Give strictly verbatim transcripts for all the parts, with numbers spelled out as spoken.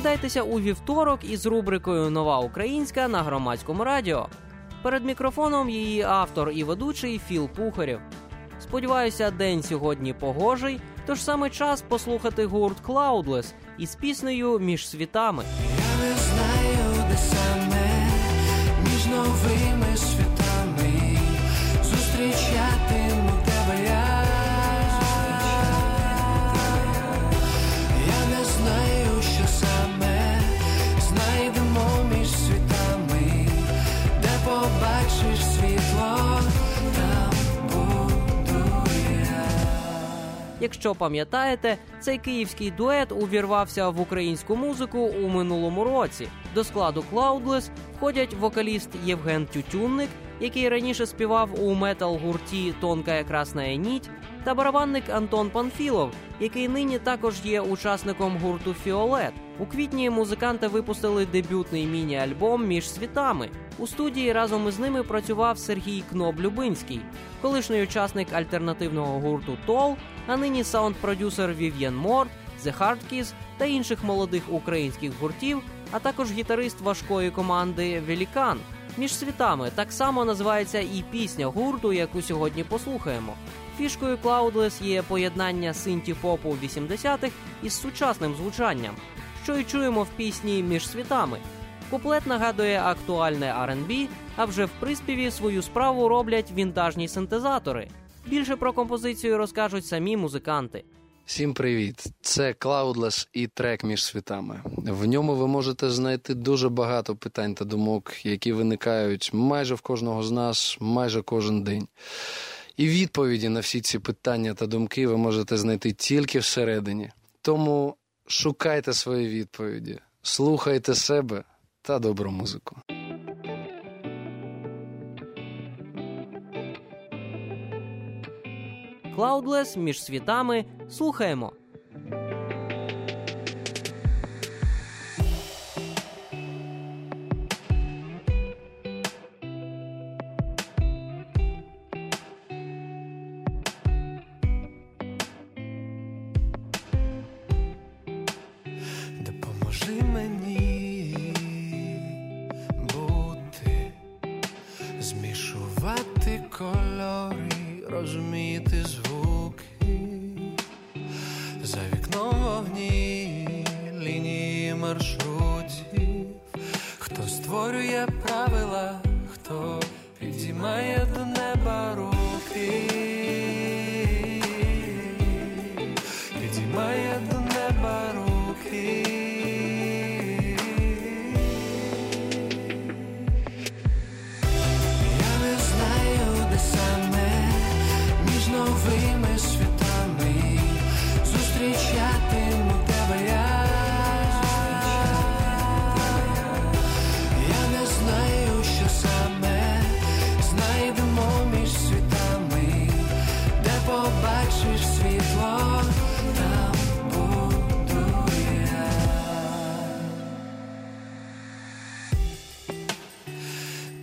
прокидайтеся у вівторок із рубрикою «Нова українська» на Громадському радіо. Перед мікрофоном її автор і ведучий Філ Пухарєв. Сподіваюся, день сьогодні погожий, тож саме час послухати гурт Cloudless із піснею «Між світами». Я не знаю, де саме між новими світами зустрічатиму тебе я. Я не знаю, що саме знайдемо між світами, де побачиш світло. Якщо пам'ятаєте, цей київський дует увірвався в українську музику у минулому році. До складу Cloudless входять вокаліст Євген Тютюнник, який раніше співав у метал-гурті «Тонкая красна ніть», та барабанник Антон Панфілов, який нині також є учасником гурту «Фіолет». У квітні музиканти випустили дебютний міні-альбом «Між світами». У студії разом із ними працював Сергій Кноп-Любинський, колишній учасник альтернативного гурту «Тол», а нині саунд-продюсер Вів'єн Морт, Зе Хардкіс та інших молодих українських гуртів, а також гітарист важкої команди «Велікан». «Між світами» так само називається і пісня гурту, яку сьогодні послухаємо. Фішкою Cloudless є поєднання синті-попу вісімдесятих із сучасним звучанням, що й чуємо в пісні «Між світами». Куплет нагадує актуальне ар енд бі, а вже в приспіві свою справу роблять вінтажні синтезатори. Більше про композицію розкажуть самі музиканти. Всім привіт! Це Cloudless і трек «Між світами». В ньому ви можете знайти дуже багато питань та думок, які виникають майже в кожного з нас, майже кожен день. І відповіді на всі ці питання та думки ви можете знайти тільки всередині. Тому шукайте свої відповіді, слухайте себе та добру музику. Cloudless «Між світами». Слухаємо. Допоможи мені бути, змішувати кольори, розуміти звуки. За вікном вогні, лінії маршрутів. Хто створює правила, хто підіймає до неба руки. Підіймає до неба руки. Я не знаю, де саме між новими світами зустрічатиму тебе я. Я не знаю, що саме знайдемо між світами, де побачиш світло, там буду я.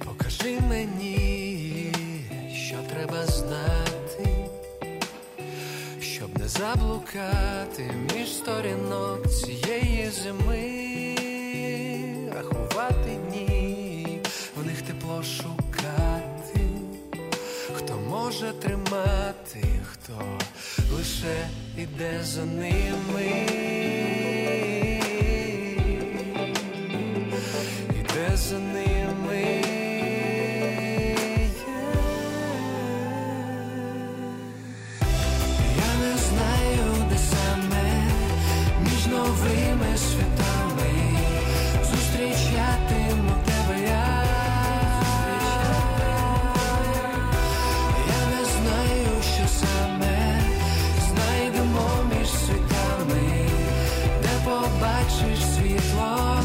Покажи мені, що треба знати, щоб не заблукати між сторінок цієї зими. Рахувати дні, в них тепло шукати. Хто може тримати, хто лише іде за ними. Іде за ними. Я не знаю, де саме між новими світами зустрічатиму тебе я. Я не знаю, що саме знайдемо між світами, де побачиш світло,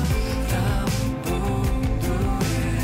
там буду я.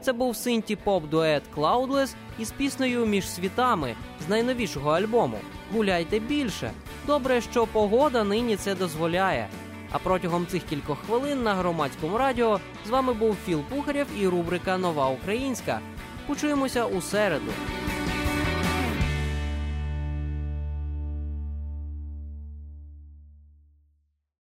Це був синті-поп-дует Cloudless із піснею «Між світами» з найновішого альбому. Гуляйте більше. Добре, що погода нині це дозволяє. А протягом цих кількох хвилин на громадському радіо з вами був Філ Пухарєв і рубрика «Нова українська». Почуємося у середу.